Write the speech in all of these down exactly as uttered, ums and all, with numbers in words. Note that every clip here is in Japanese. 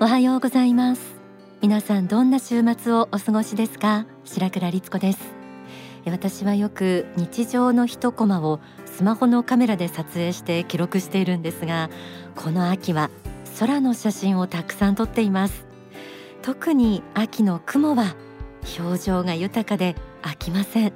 おはようございます。皆さんどんな週末をお過ごしですか？白倉律子です。私はよく日常の一コマをスマホのカメラで撮影して記録しているんですが、この秋は空の写真をたくさん撮っています。特に秋の雲は表情が豊かで飽きません。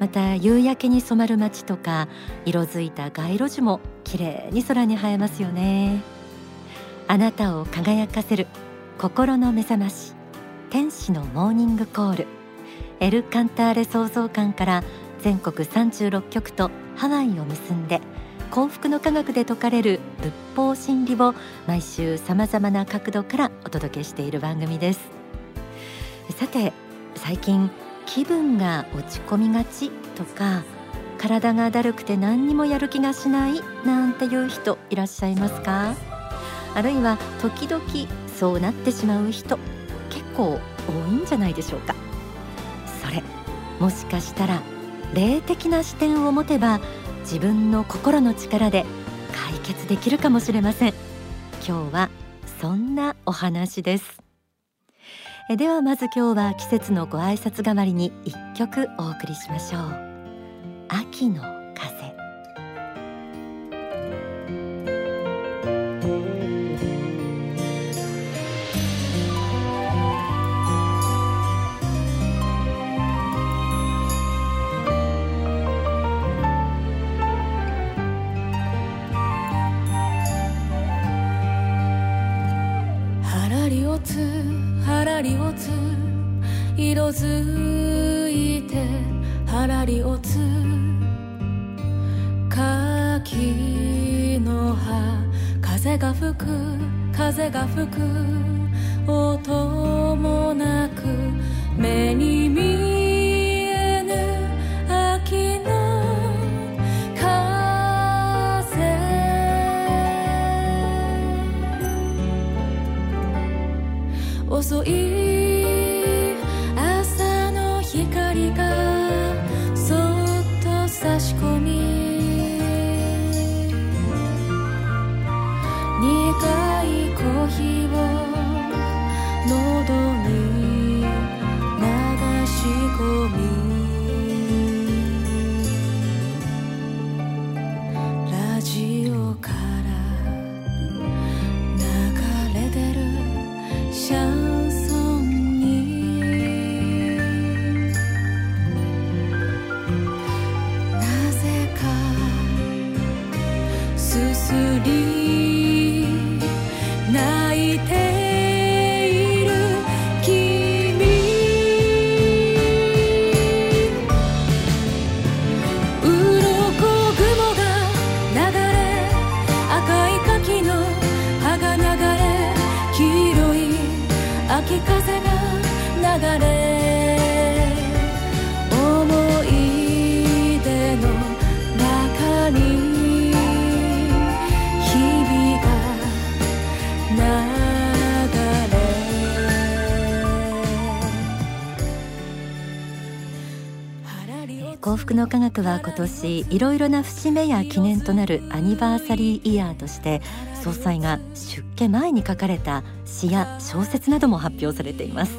また夕焼けに染まる街とか色づいた街路樹も綺麗に空に映えますよね。あなたを輝かせる心の目覚まし、天使のモーニングコール、エル・カンターレ創造館から全国さんじゅうろっきょくとハワイを結んで、幸福の科学で説かれる仏法真理を毎週さまざまな角度からお届けしている番組です。さて、最近気分が落ち込みがちとか、体がだるくて何にもやる気がしないなんていう人いらっしゃいますか？あるいは時々そうなってしまう人、結構多いんじゃないでしょうか。それ、もしかしたら霊的な視点を持てば自分の心の力で解決できるかもしれません。今日はそんなお話です。えではまず今日は季節のご挨拶代わりに一曲お送りしましょう。秋の風。はらり落つ色づいてはらり落つ柿の葉、風が吹く風が吹く音もなく目に見えぬ秋の遅い朝の光がそっと差し込み、苦いコーヒーを喉に流し込み、ラジオから流れ出るシャン幸福の科学は今年いろいろな節目や記念となるアニバーサリーイヤーとして、総裁が出家前に書かれた詩や小説なども発表されています。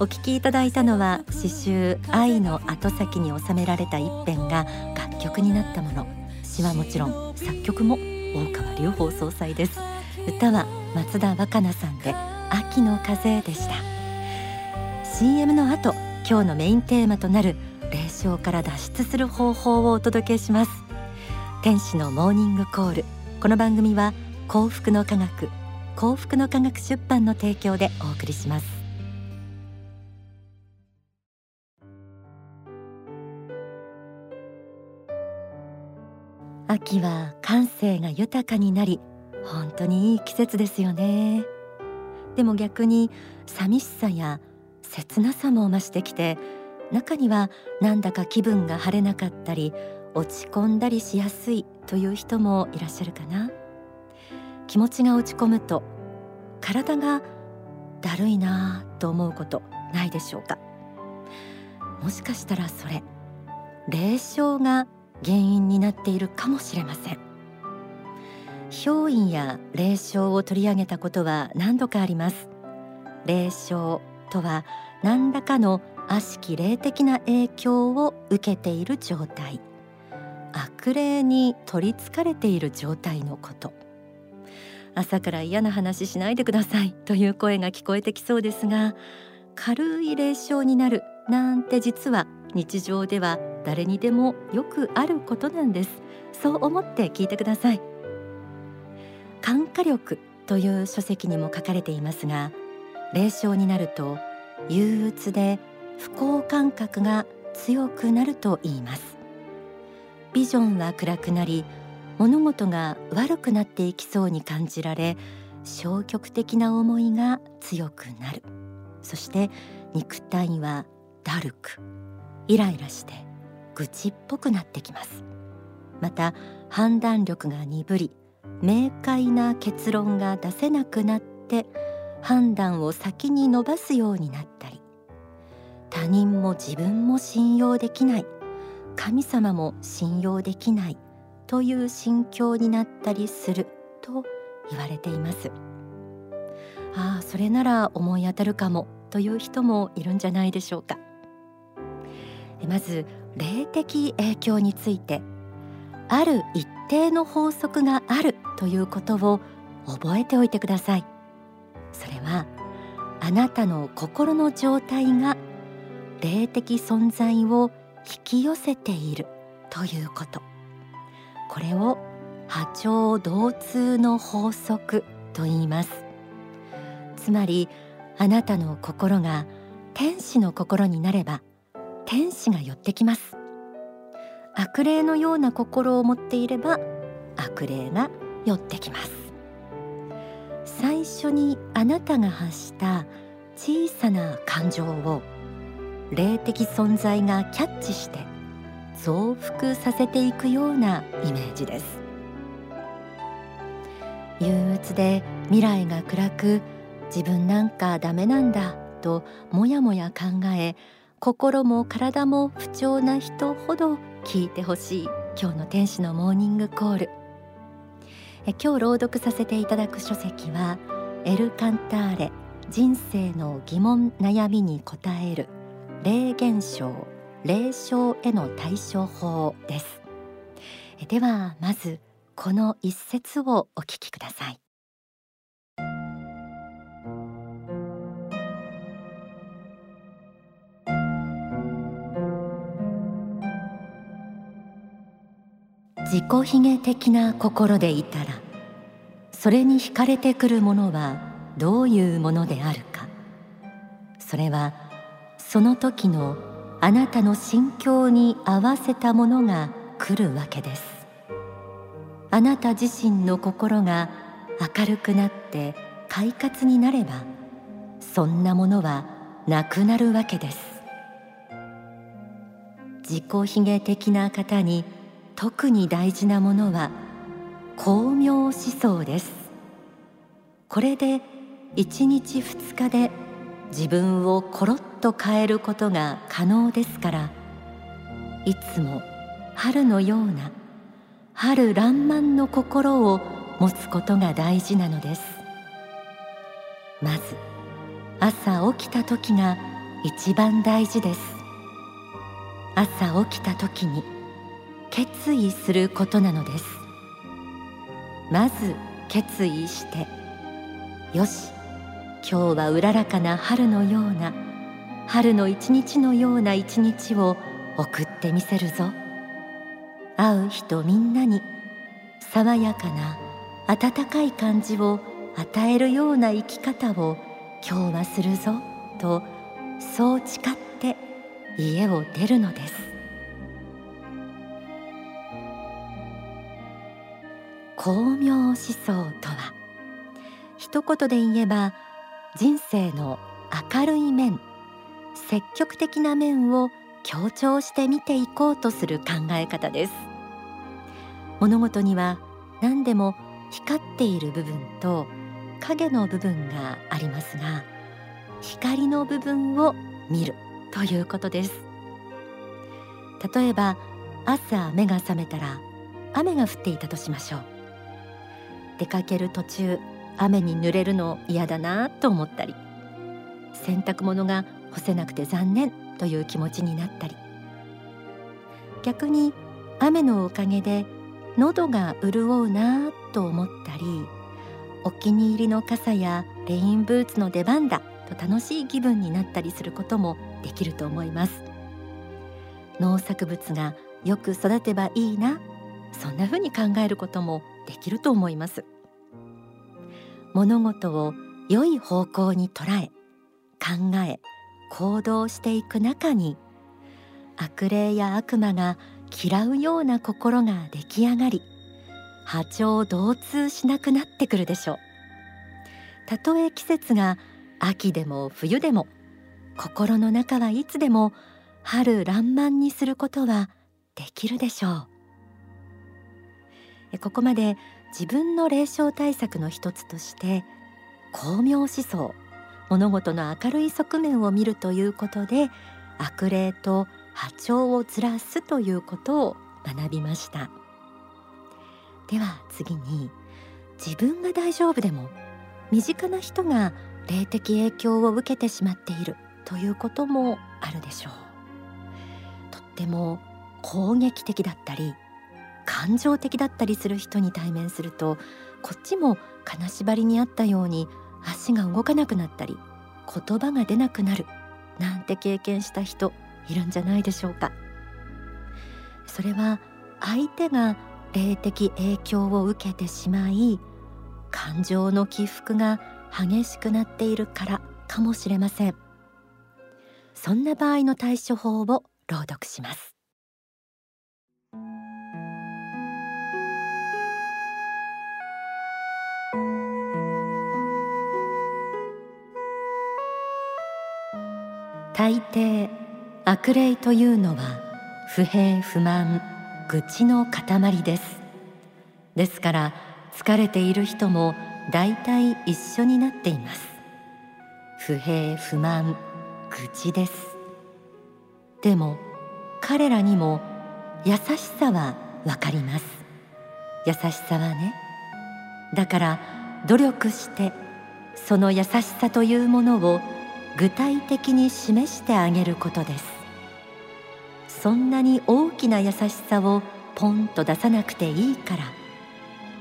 お聞きいただいたのは詩集愛の後先に収められた一編が楽曲になったもの。詩はもちろん作曲も大川隆法総裁です。歌は松田若菜さんで秋の風でした。 シーエム の後、今日のメインテーマとなる霊障から脱出する方法をお届けします。天使のモーニングコール。この番組は幸福の科学、幸福の科学出版の提供でお送りします。秋は感性が豊かになり、本当にいい季節ですよね。でも逆に寂しさや切なさも増してきて、中にはなんだか気分が晴れなかったり落ち込んだりしやすいという人もいらっしゃるかな。気持ちが落ち込むと体がだるいなと思うこと、ないでしょうか。もしかしたらそれ、冷症が原因になっているかもしれません。氷飲や冷症を取り上げたことは何度かあります。冷症とは何らかの悪しき霊的な影響を受けている状態、悪霊に取りつかれている状態のこと。朝から嫌な話しないでくださいという声が聞こえてきそうですが、軽い冷症になるなんて実は日常では誰にでもよくあることなんです。そう思って聞いてください。感化力という書籍にも書かれていますが、冷症になると憂鬱で不幸感覚が強くなると言います。ビジョンは暗くなり、物事が悪くなっていきそうに感じられ、消極的な思いが強くなる。そして肉体はだるく、イライラして愚痴っぽくなってきます。また判断力が鈍り、明快な結論が出せなくなって判断を先に伸ばすようになったり、他人も自分も信用できない、神様も信用できないという心境になったりすると言われています。ああ、それなら思い当たるかもという人もいるんじゃないでしょうか。まず霊的影響について、ある一定の法則があるということを覚えておいてください。それはあなたの心の状態が霊的存在を引き寄せているということ。これを波長同通の法則と言います。つまりあなたの心が天使の心になれば、天使が寄ってきます。悪霊のような心を持っていれば、悪霊が寄ってきます。最初にあなたが発した小さな感情を霊的存在がキャッチして増幅させていくようなイメージです。憂鬱で未来が暗く、自分なんかダメなんだともやもや考え、心も体も不調な人ほど聞いてほしい今日の天使のモーニングコール。え今日朗読させていただく書籍は、エル・カンターレ、人生の疑問悩みに答える霊現象霊障への対処法です。えではまずこの一節をお聞きください。自己卑下的な心でいたら、それに惹かれてくるものはどういうものであるか。それはその時のあなたの心境に合わせたものが来るわけです。あなた自身の心が明るくなって快活になれば、そんなものはなくなるわけです。自己卑下的な方に特に大事なものは巧妙思想です。これでいちにちふつかで自分をコロッと変えることが可能ですから、いつも春のような春爛漫の心を持つことが大事なのです。まず朝起きた時が一番大事です。朝起きた時に決意することなのです。まず決意して、よし、今日はうららかな春のような春の一日のような一日を送ってみせるぞ。会う人みんなに爽やかな温かい感じを与えるような生き方を今日はするぞと、そう誓って家を出るのです。巧妙思想とは、一言で言えば人生の明るい面、積極的な面を強調して見ていこうとする考え方です。物事には何でも光っている部分と影の部分がありますが、光の部分を見るということです。例えば朝目が覚めたら雨が降っていたとしましょう。出かける途中雨に濡れるの嫌だなと思ったり、洗濯物が干せなくて残念という気持ちになったり、逆に雨のおかげで喉が潤うなと思ったり、お気に入りの傘やレインブーツの出番だと楽しい気分になったりすることもできると思います。農作物がよく育てばいいな、そんなふうに考えることもできると思います。物事を良い方向に捉え、考え、行動していく中に、悪霊や悪魔が嫌うような心が出来上がり、波長同通しなくなってくるでしょう。たとえ季節が秋でも冬でも、心の中はいつでも春爛漫にすることはできるでしょう。ここまで自分の霊障対策の一つとして、光明思想、物事の明るい側面を見るということで、悪霊と波長をずらすということを学びました。では次に、自分が大丈夫でも身近な人が霊的影響を受けてしまっているということもあるでしょう。とっても攻撃的だったり感情的だったりする人に対面すると、こっちも金縛りにあったように足が動かなくなったり言葉が出なくなるなんて経験した人いるんじゃないでしょうか。それは相手が霊的影響を受けてしまい、感情の起伏が激しくなっているからかもしれません。そんな場合の対処法を朗読します。大抵悪霊というのは不平不満、愚痴の塊です。ですから疲れている人も大体一緒になっています。不平不満、愚痴です。でも彼らにも優しさはわかります。優しさはね、だから努力してその優しさというものを具体的に示してあげることです。そんなに大きな優しさをポンと出さなくていいから、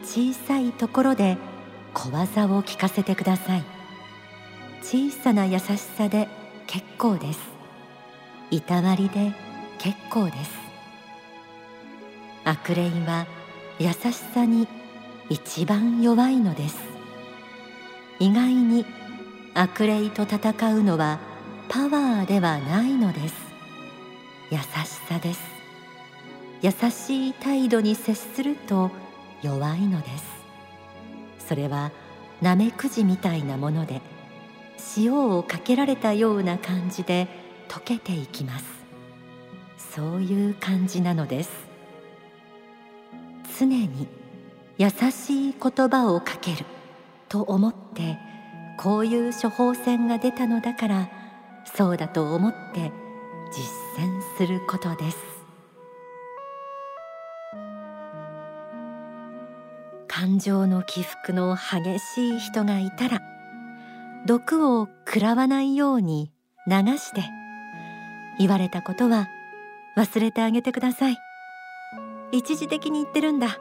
小さいところで小技を聞かせてください。小さな優しさで結構です。いたわりで結構です。悪霊は優しさに一番弱いのです。意外に悪霊と戦うのはパワーではないのです。優しさです。優しい態度に接すると弱いのです。それはなめくじみたいなもので、塩をかけられたような感じで溶けていきます。そういう感じなのです。常に優しい言葉をかけると思ってこういう処方箋が出たのだから、そうだと思って実践することです。感情の起伏の激しい人がいたら、毒を食らわないように流して、言われたことは忘れてあげてください。一時的に言ってるんだ。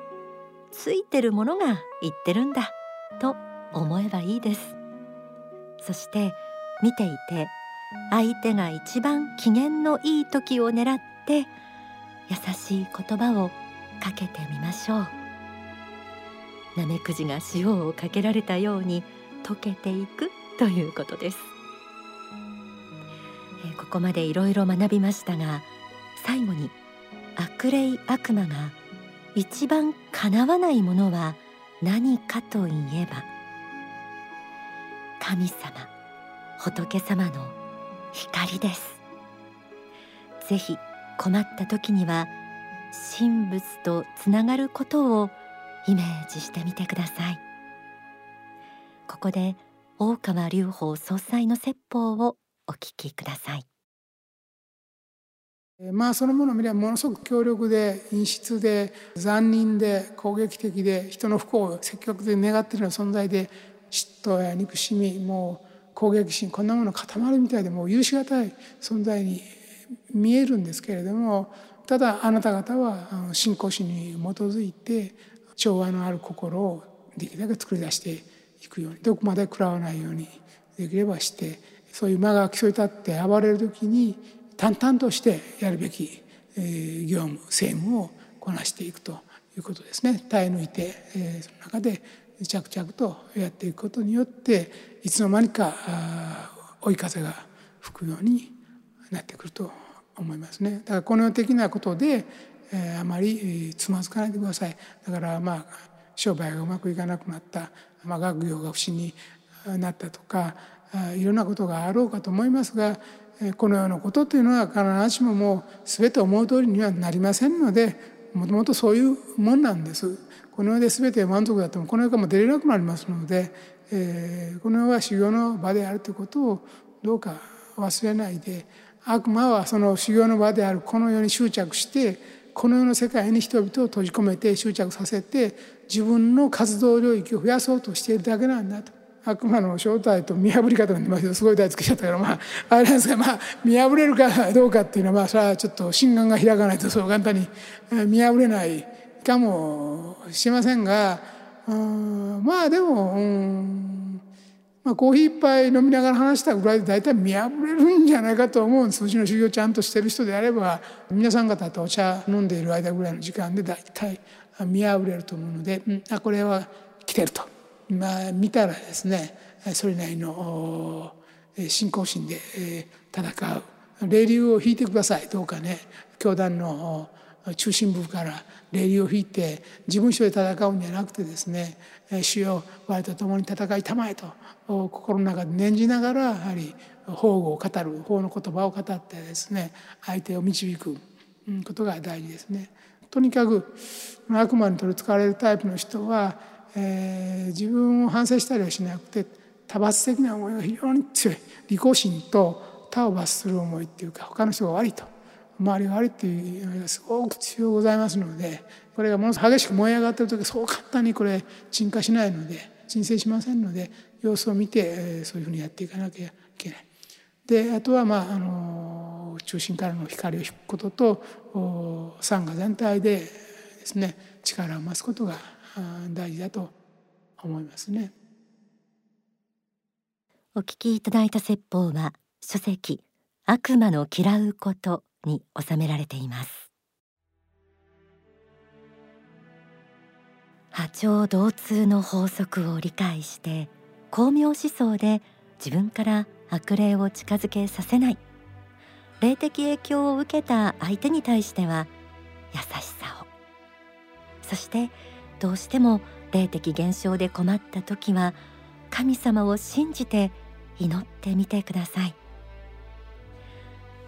ついてるものが言ってるんだ。と思えばいいです。そして見ていて、相手が一番機嫌のいい時を狙って優しい言葉をかけてみましょう。なめくじが塩をかけられたように溶けていくということです。えー、ここまでいろいろ学びましたが、最後に悪霊悪魔が一番かなわないものは何かといえば、神様、仏様の光です。ぜひ困った時には神仏とつながることをイメージしてみてください。ここで大川隆法総裁の説法をお聞きください。まあそのものを見ればものすごく強力で陰湿で残忍で攻撃的で人の不幸を積極的に願っているような存在で、嫉妬や憎しみ、もう攻撃心、こんなもの塊みたいでもう許しがたい存在に見えるんですけれども、ただあなた方は信仰心に基づいて調和のある心をできるだけ作り出していくように、どこまで食らわないようにできればして、そういう間が競い立って暴れる時に淡々としてやるべき業務政務をこなしていくということですね。耐え抜いてその中で着々とやっていくことによって、いつの間にか追い風が吹くようになってくると思いますね。だからこの的なことであまりつまずかないでください。だからまあ商売がうまくいかなくなった、まあ、学業が不振になったとか、いろんなことがあろうかと思いますが、このようなことというのは必ずしももう全て思う通りにはなりませんので、もともとそういうもんなんです。この世で全て満足だってもこの世からも出れなくなりますので、えー、この世は修行の場であるということをどうか忘れないで、悪魔はその修行の場であるこの世に執着して、この世の世界に人々を閉じ込めて執着させて、自分の活動領域を増やそうとしているだけなんだと。悪魔の正体と見破り方なんて、まあすごい大好きだったからまああれなんですが、まあ見破れるかどうかっていうのはまあそれはちょっと心眼が開かないとそう簡単に見破れないかもしれませんが、うーんまあでもうーん、まあ、コーヒー一杯飲みながら話したぐらいで大体見破れるんじゃないかと思うんです。うちの修行ちゃんとしてる人であれば皆さん方とお茶飲んでいる間ぐらいの時間で大体見破れると思うので、うん、あこれは来てると。まあ、見たらですね、それなりの信仰心で戦う霊流を引いてください。どうかね、教団の中心部から霊流を引いて自分一人で戦うんじゃなくてですね、主よ我と共に戦いたまえと心の中で念じながら、やはり法を語る、法の言葉を語ってですね、相手を導くことが大事ですね。とにかく悪魔に取りつかれるタイプの人は、えー、自分を反省したりはしなくて、他罰的な思いが非常に強い利己心と他を罰する思いっていうか、他の人が悪いと周りが悪いっていうのがすごく強ございますので、これがものすごく激しく燃え上がってる時はそう簡単にこれ沈下しないので、沈静しませんので、様子を見て、えー、そういうふうにやっていかなきゃいけない。であとは、まああのー、中心からの光を引くこととサンガ全体でですね力を増すことが大事だと思いますね。お聞きいただいた説法は書籍悪魔の嫌うことに収められています。波長同通の法則を理解して巧妙思想で自分から悪霊を近づけさせない、霊的影響を受けた相手に対しては優しさを、そしてどうしても霊的現象で困った時は神様を信じて祈ってみてください。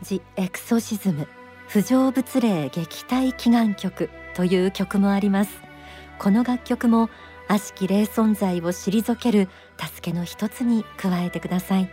ジ・エクソシズム不浄物霊撃退祈願曲という曲もあります。この楽曲も悪しき霊存在を退ける助けの一つに加えてください。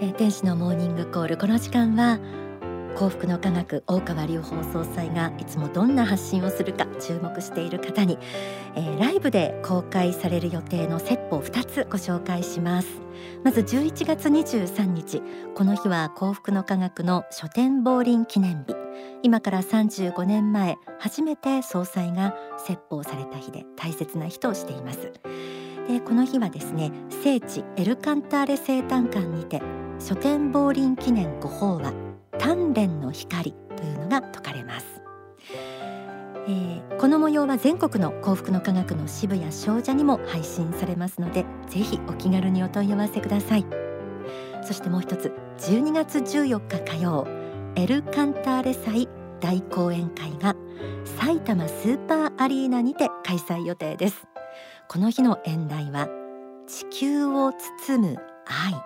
えー、天使のモーニングコール、この時間は幸福の科学、大川隆法総裁がいつもどんな発信をするか注目している方に、えー、ライブで公開される予定の説法ふたつご紹介します。まずじゅういちがつにじゅうさんにち、この日は幸福の科学の書店亡臨記念日。今からさんじゅうごねんまえ、初めて総裁が説法された日で大切な日としています。で、この日はですね、聖地エルカンターレ生誕館にて書店亡臨記念御法話鍛錬の光というのが説かれます、えー、この模様は全国の幸福の科学の支部や商社にも配信されますので、ぜひお気軽にお問い合わせください。そしてもう一つ、じゅうにがつじゅうよっか火曜、エルカンターレ祭大講演会が埼玉スーパーアリーナにて開催予定です。この日の演題は地球を包む愛。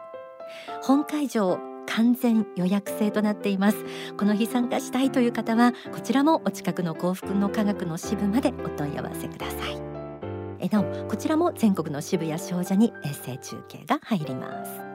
本会場完全予約制となっています。この日参加したいという方は、こちらもお近くの幸福の科学の支部までお問い合わせください。えなお、こちらも全国の支部や商社に衛星中継が入ります。